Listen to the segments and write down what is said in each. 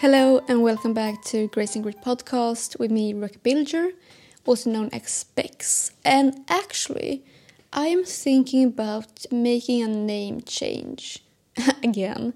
Hello and welcome back to Grace and Grid Podcast with me, Rebecca Bilger, also known as Bex. And actually, I am thinking about making a name change again.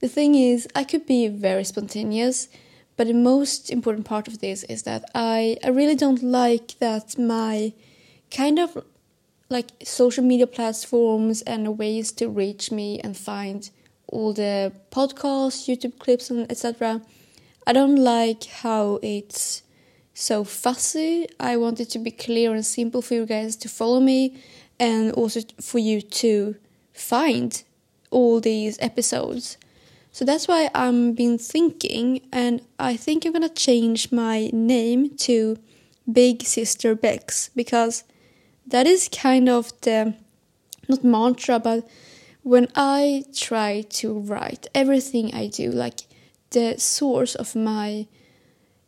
The thing is, I could be very spontaneous, but the most important part of this is that I really don't like that my kind of like social media platforms and ways to reach me and find all the podcasts, YouTube clips, and etc. I don't like how it's so fussy. I want it to be clear and simple for you guys to follow me, and also for you to find all these episodes. So that's why I've been thinking, and I think I'm gonna change my name to Big Sister Bex, because that is kind of the, not mantra, but when I try to write, everything I do, like the source of my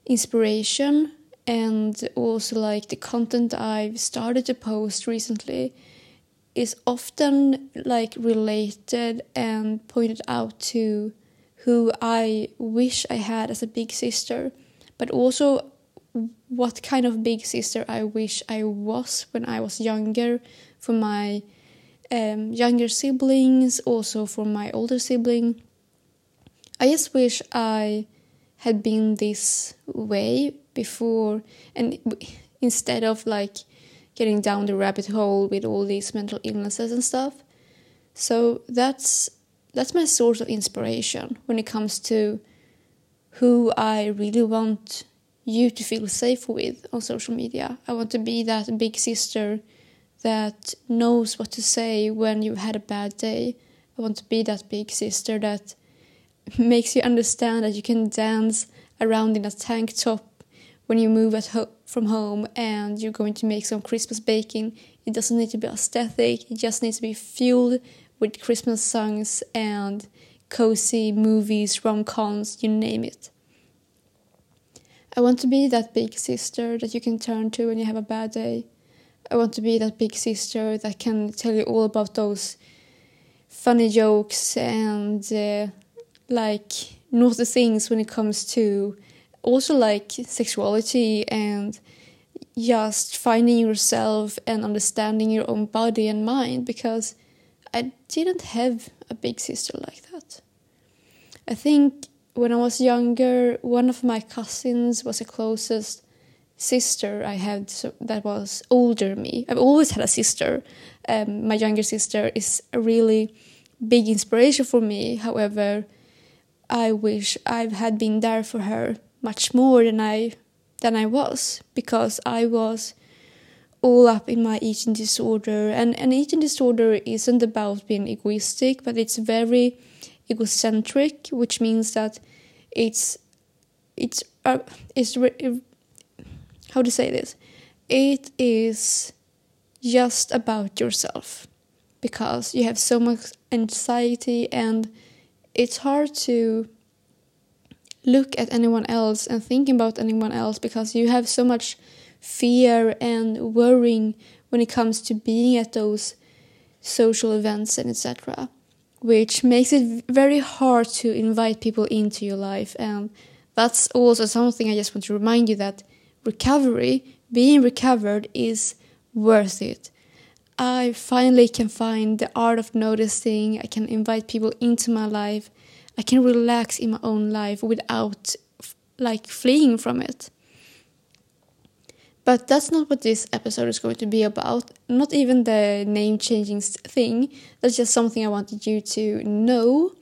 inspiration and also like the content I've started to post recently is often like related and pointed out to who I wish I had as a big sister, but also what kind of big sister I wish I was when I was younger, for my younger siblings, also for my older sibling. I just wish I had been this way before, and instead of like getting down the rabbit hole with all these mental illnesses and stuff. So that's my source of inspiration when it comes to who I really want you to feel safe with on social media. I want to be that big sister that knows what to say when you had a bad day. I want to be that big sister that makes you understand that you can dance around in a tank top when you move from home and you're going to make some Christmas baking. It doesn't need to be aesthetic, it just needs to be fueled with Christmas songs and cozy movies, rom-coms, you name it. I want to be that big sister that you can turn to when you have a bad day. I want to be that big sister that can tell you all about those funny jokes and like naughty things when it comes to also like sexuality and just finding yourself and understanding your own body and mind, because I didn't have a big sister like that. I think when I was younger, one of my cousins was the closest sister I had that was older me. I've always had a sister. My younger sister is a really big inspiration for me. However, I wish I had been there for her much more than I was, because I was all up in my eating disorder. And an eating disorder isn't about being egoistic, but it's very egocentric, which means that it is just about yourself, because you have so much anxiety and it's hard to look at anyone else and think about anyone else, because you have so much fear and worrying when it comes to being at those social events and etc., which makes it very hard to invite people into your life. And that's also something I just want to remind you, that recovery, being recovered, is worth it. I finally can find the art of noticing. I can invite people into my life. I can relax in my own life without like fleeing from it. But that's not what this episode is going to be about. Not even the name changing thing. That's just something I wanted you to know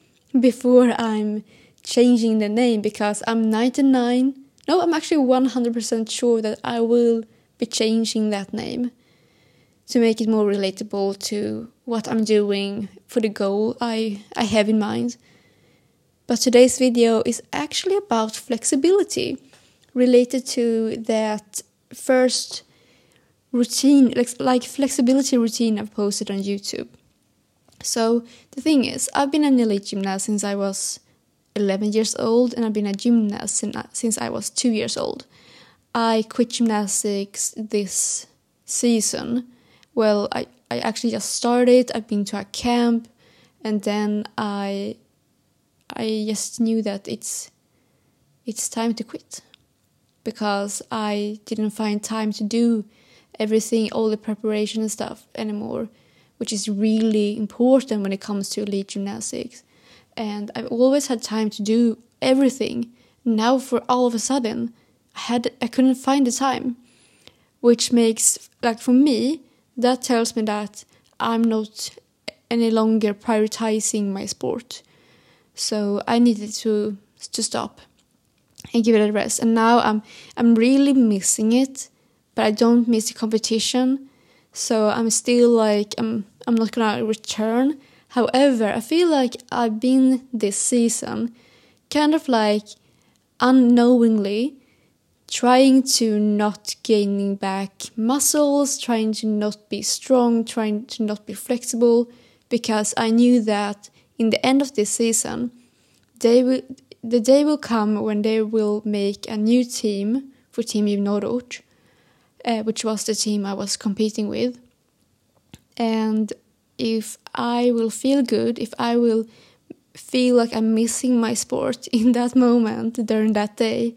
before I'm changing the name, because I'm 99. No, I'm actually 100% sure that I will be changing that name to make it more relatable to what I'm doing for the goal I have in mind. But today's video is actually about flexibility, related to that first routine, like flexibility routine I've posted on YouTube. So the thing is, I've been an elite gymnast since I was 11 years old, and I've been a gymnast since I was 2 years old. I quit gymnastics this season. Well, I actually just started. I've been to a camp, and then I just knew that it's it's time to quit, because I didn't find time to do everything, all the preparation and stuff anymore, which is really important when it comes to elite gymnastics. And I've always had time to do everything. Now for all of a sudden, I couldn't find the time, which makes, like, for me, that tells me that I'm not any longer prioritizing my sport. So I needed to stop and give it a rest. And now I'm really missing it, but I don't miss the competition. So I'm still like, I'm not gonna return. However, I feel like I've been this season kind of like unknowingly trying to not gaining back muscles, trying to not be strong, trying to not be flexible, because I knew that in the end of this season, the day will come when they will make a new team for Team Yvnodort, which was the team I was competing with. And if I will feel good, if I will feel like I'm missing my sport in that moment, during that day,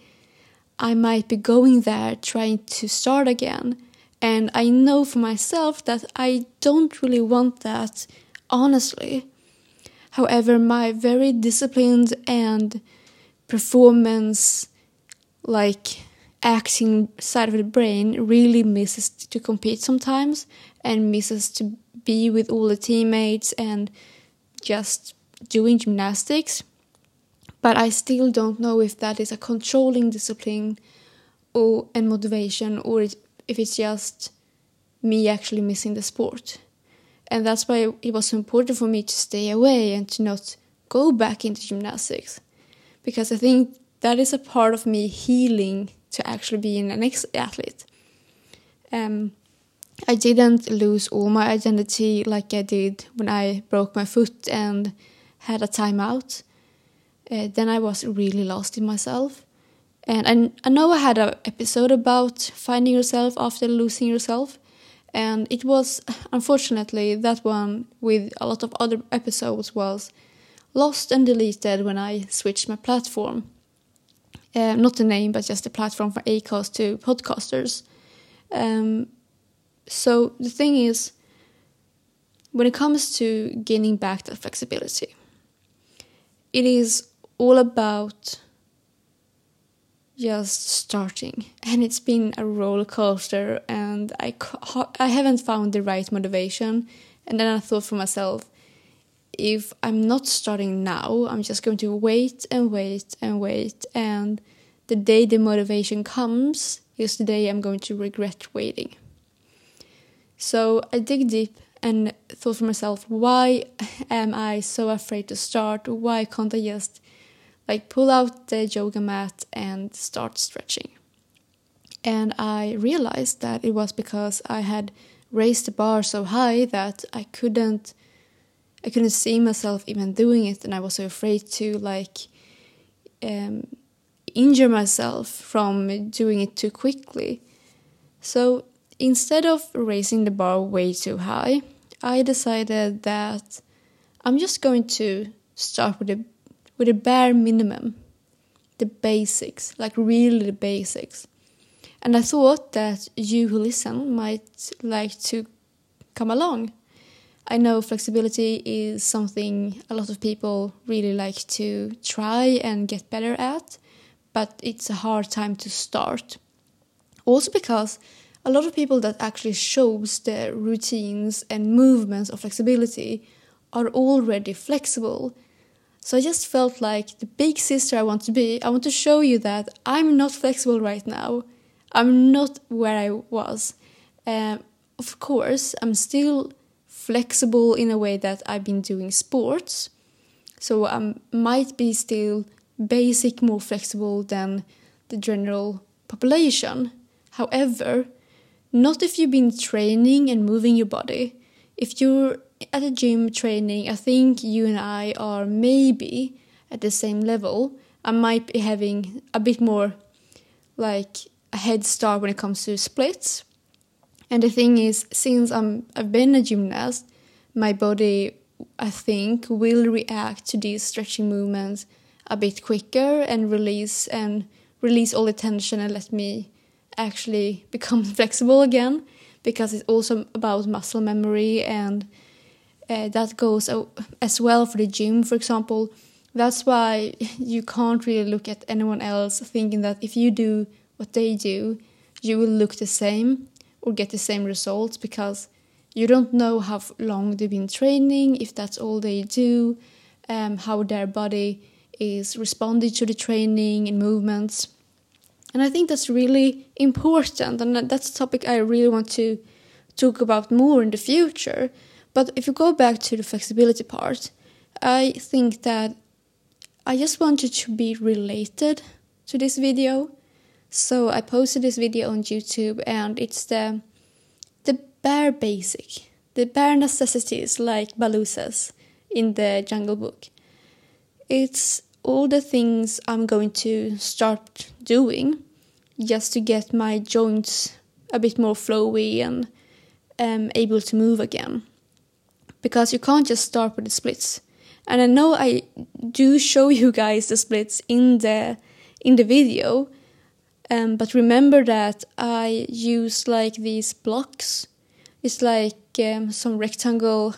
I might be going there trying to start again. And I know for myself that I don't really want that, honestly. However, my very disciplined and performance, like, acting side of the brain really misses to compete sometimes, and misses to be with all the teammates and just doing gymnastics. But I still don't know if that is a controlling discipline and motivation, or if it's just me actually missing the sport. And that's why it was so important for me to stay away and to not go back into gymnastics, because I think that is a part of me healing to actually be an ex-athlete. I didn't lose all my identity like I did when I broke my foot and had a timeout. Then I was really lost in myself. And I know I had an episode about finding yourself after losing yourself. And it was, unfortunately, that one with a lot of other episodes was lost and deleted when I switched my platform. Not the name, but just the platform from ACAS to podcasters. So the thing is, when it comes to gaining back that flexibility, it is all about just starting. And it's been a roller coaster, and I haven't found the right motivation. And then I thought for myself, if I'm not starting now, I'm just going to wait and wait and wait. And the day the motivation comes is the day I'm going to regret waiting. So I dig deep and thought for myself, why am I so afraid to start? Why can't I just pull out the yoga mat and start stretching? And I realized that it was because I had raised the bar so high that I couldn't see myself even doing it, and I was so afraid to injure myself from doing it too quickly. So instead of raising the bar way too high, I decided that I'm just going to start with a bare minimum, the basics, really the basics. And I thought that you who listen might like to come along. I know flexibility is something a lot of people really like to try and get better at, but it's a hard time to start. Also because a lot of people that actually shows their routines and movements of flexibility are already flexible. So I just felt like the big sister I want to be, I want to show you that I'm not flexible right now. I'm not where I was. Of course, I'm still flexible in a way that I've been doing sports, so I might be still basic, more flexible than the general population. However, not if you've been training and moving your body. If you're at a gym training, I think you and I are maybe at the same level. I might be having a bit more a head start when it comes to splits. And the thing is, since I've been a gymnast, my body, I think, will react to these stretching movements a bit quicker and release all the tension and let me actually become flexible again, because it's also about muscle memory, and that goes as well for the gym, for example. That's why you can't really look at anyone else thinking that if you do what they do, you will look the same or get the same results, because you don't know how long they've been training, if that's all they do, how their body is responding to the training and movements. And I think that's really important, and that's a topic I really want to talk about more in the future. But if you go back to the flexibility part, I think that I just wanted to be related to this video. So I posted this video on YouTube, and it's the bare basic, the bare necessities, like Baloo says in the Jungle Book. It's all the things I'm going to start doing just to get my joints a bit more flowy and able to move again. Because you can't just start with the splits. And I know I do show you guys the splits in the video, but remember that I use like these blocks. It's like some rectangle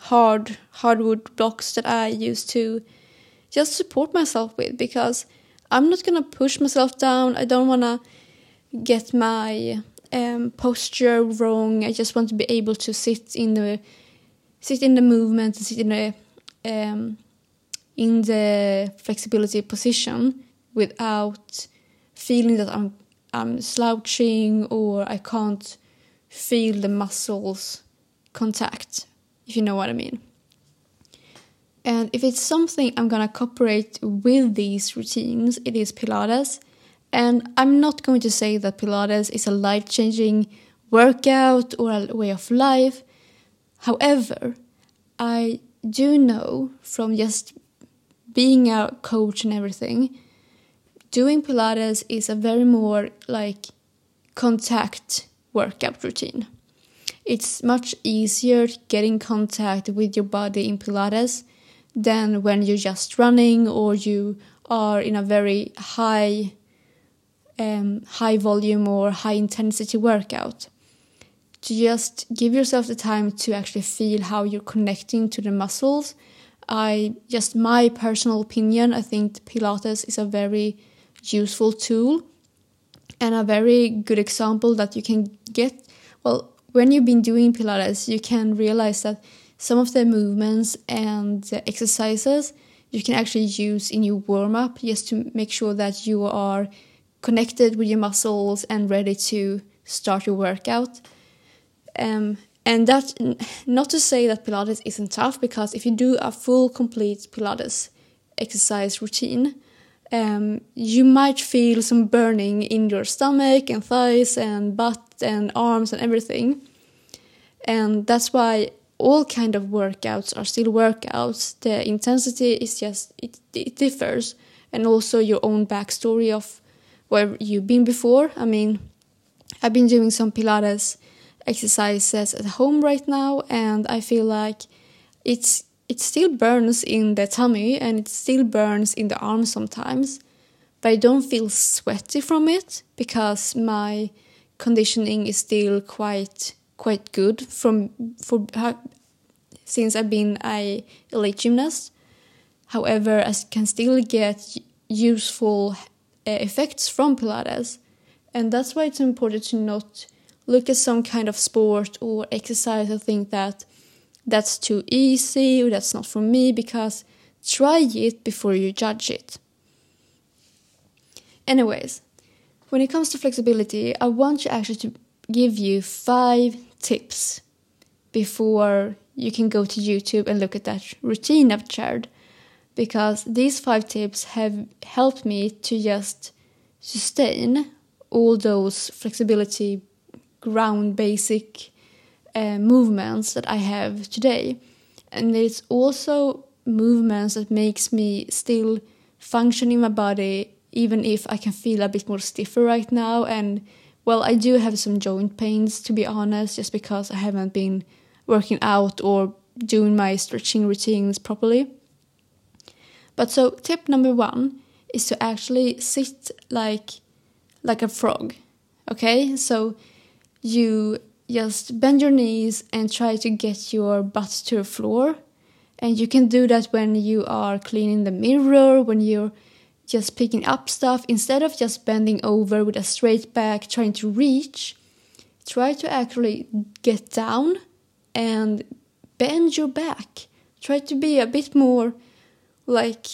hardwood blocks that I use to just support myself with, because I'm not gonna push myself down. I don't wanna get my posture wrong. I just want to be able to sit in the movement, sit in the flexibility position without feeling that I'm slouching or I can't feel the muscles contact, if you know what I mean. And if it's something I'm gonna cooperate with these routines, it is Pilates. And I'm not going to say that Pilates is a life-changing workout or a way of life. However, I do know from just being a coach and everything, doing Pilates is a very more like contact workout routine. It's much easier to get in contact with your body in Pilates than when you're just running or you are in a very high volume or high intensity workout. To just give yourself the time to actually feel how you're connecting to the muscles. My personal opinion, I think Pilates is a very useful tool and a very good example that you can get. Well, when you've been doing Pilates, you can realize that some of the movements and exercises you can actually use in your warm-up, just to make sure that you are connected with your muscles and ready to start your workout. And that, not to say that Pilates isn't tough, because if you do a full, complete Pilates exercise routine, you might feel some burning in your stomach and thighs and butt and arms and everything. And that's why all kind of workouts are still workouts. The intensity is just, it differs. And also your own backstory of where you've been before. I mean, I've been doing some Pilates exercises at home right now, and I feel like it still burns in the tummy and it still burns in the arms sometimes, but I don't feel sweaty from it because my conditioning is still quite good since I've been a elite gymnast. However, I can still get useful effects from Pilates, and that's why it's important to not look at some kind of sport or exercise and think that that's too easy or that's not for me, because try it before you judge it. Anyways, when it comes to flexibility, I want you actually to give you 5 tips before you can go to YouTube and look at that routine I've shared, because these 5 tips have helped me to just sustain all those flexibility ground basic movements that I have today. And it's also movements that makes me still function in my body, even if I can feel a bit more stiffer right now. And well, I do have some joint pains, to be honest, just because I haven't been working out or doing my stretching routines properly. But so tip number one is to actually sit like a frog. Okay, so you just bend your knees and try to get your butt to the floor. And you can do that when you are cleaning the mirror, when you're just picking up stuff. Instead of just bending over with a straight back, trying to reach, try to actually get down and bend your back. Try to be a bit more like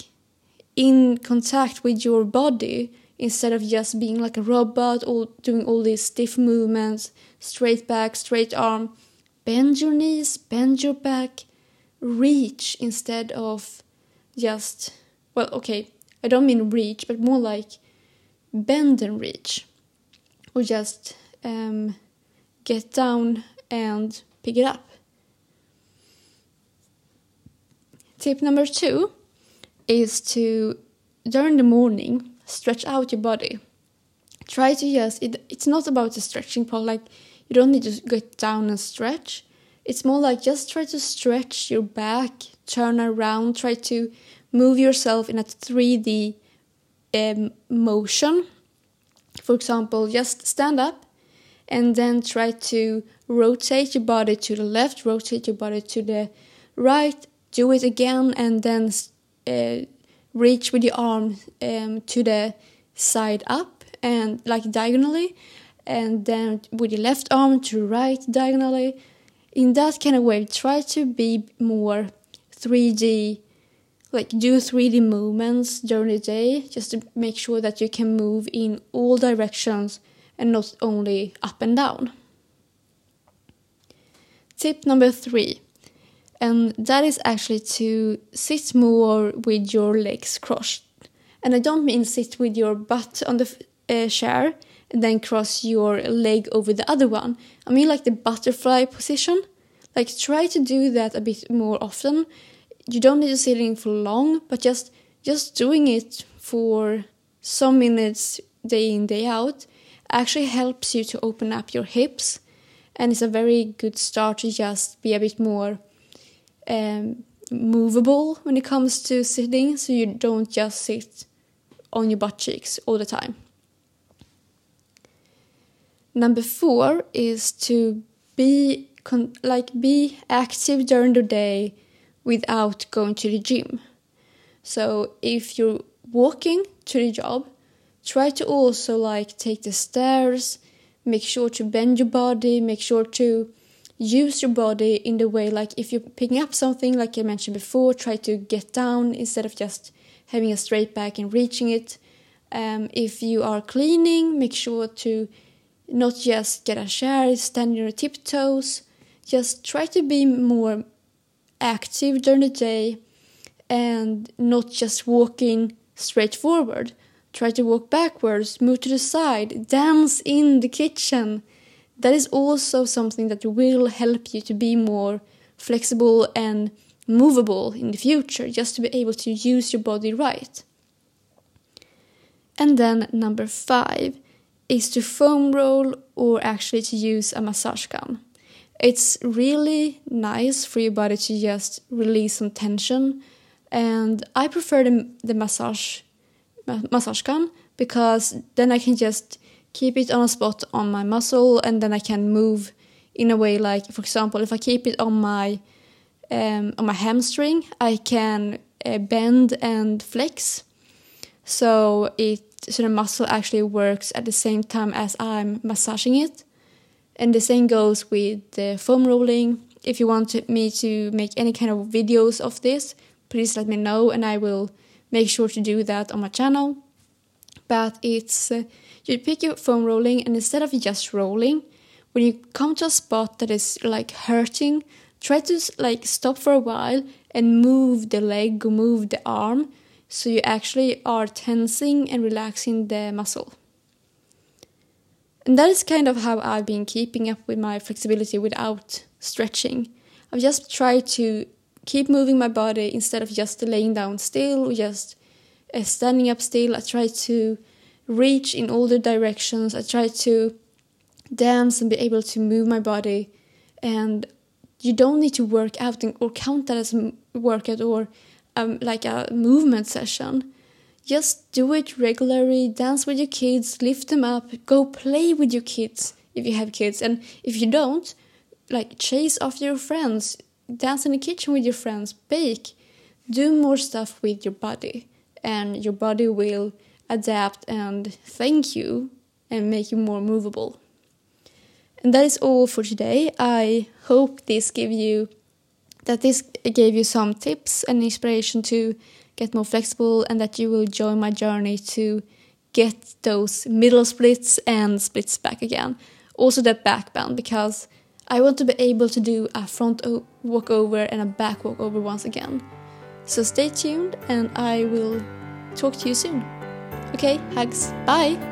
in contact with your body instead of just being like a robot or doing all these stiff movements, straight back, straight arm. Bend your knees, bend your back, reach instead of just, well, okay, I don't mean reach, but more like bend and reach. Or just get down and pick it up. Tip number two is to, during the morning, stretch out your body. Try to just, it's not about the stretching part, like you don't need to get down and stretch. It's more like just try to stretch your back, turn around, try to move yourself in a 3D motion. For example, just stand up and then try to rotate your body to the left, rotate your body to the right, do it again, and then reach with your arm to the side up and like diagonally, and then with your left arm to right diagonally. In that kind of way, try to be more 3D, like do 3D movements during the day, just to make sure that you can move in all directions and not only up and down. Tip number three. And that is actually to sit more with your legs crossed. And I don't mean sit with your butt on the chair and then cross your leg over the other one. I mean like the butterfly position. Like try to do that a bit more often. You don't need to sit in for long, but just doing it for some minutes day in, day out actually helps you to open up your hips. And it's a very good start to just be a bit more movable when it comes to sitting, so you don't just sit on your butt cheeks all the time. Number four is to be active during the day without going to the gym. So if you're walking to the job, try to also like take the stairs, make sure to bend your body, make sure to use your body in the way, like if you're picking up something, like I mentioned before, try to get down instead of just having a straight back and reaching it. If you are cleaning, make sure to not just get a chair, stand on your tiptoes. Just try to be more active during the day and not just walking straight forward. Try to walk backwards, move to the side, dance in the kitchen. That is also something that will help you to be more flexible and movable in the future, just to be able to use your body right. And then number five is to foam roll, or actually to use a massage gun. It's really nice for your body to just release some tension. And I prefer the massage gun, because then I can just keep it on a spot on my muscle, and then I can move in a way, like, for example, if I keep it on my hamstring, I can bend and flex. So the muscle actually works at the same time as I'm massaging it. And the same goes with the foam rolling. If you want me to make any kind of videos of this, please let me know, and I will make sure to do that on my channel. But it's you pick your foam rolling, and instead of just rolling, when you come to a spot that is like hurting, try to like stop for a while and move the leg, move the arm, so you actually are tensing and relaxing the muscle. And that is kind of how I've been keeping up with my flexibility without stretching. I've just tried to keep moving my body instead of just laying down still, or just standing up still. I try to reach in all the directions. I try to dance and be able to move my body. And you don't need to work out or count that as a workout or like a movement session. Just do it regularly, dance with your kids, lift them up, go play with your kids if you have kids. And if you don't, like chase after your friends, dance in the kitchen with your friends, bake, do more stuff with your body. And your body will adapt and thank you and make you more movable. And that is all for today. I hope this gave you some tips and inspiration to get more flexible, and that you will join my journey to get those middle splits and splits back again. Also that back bend, because I want to be able to do a front walkover and a back walkover once again. So stay tuned, and I will talk to you soon. Okay, hugs, bye!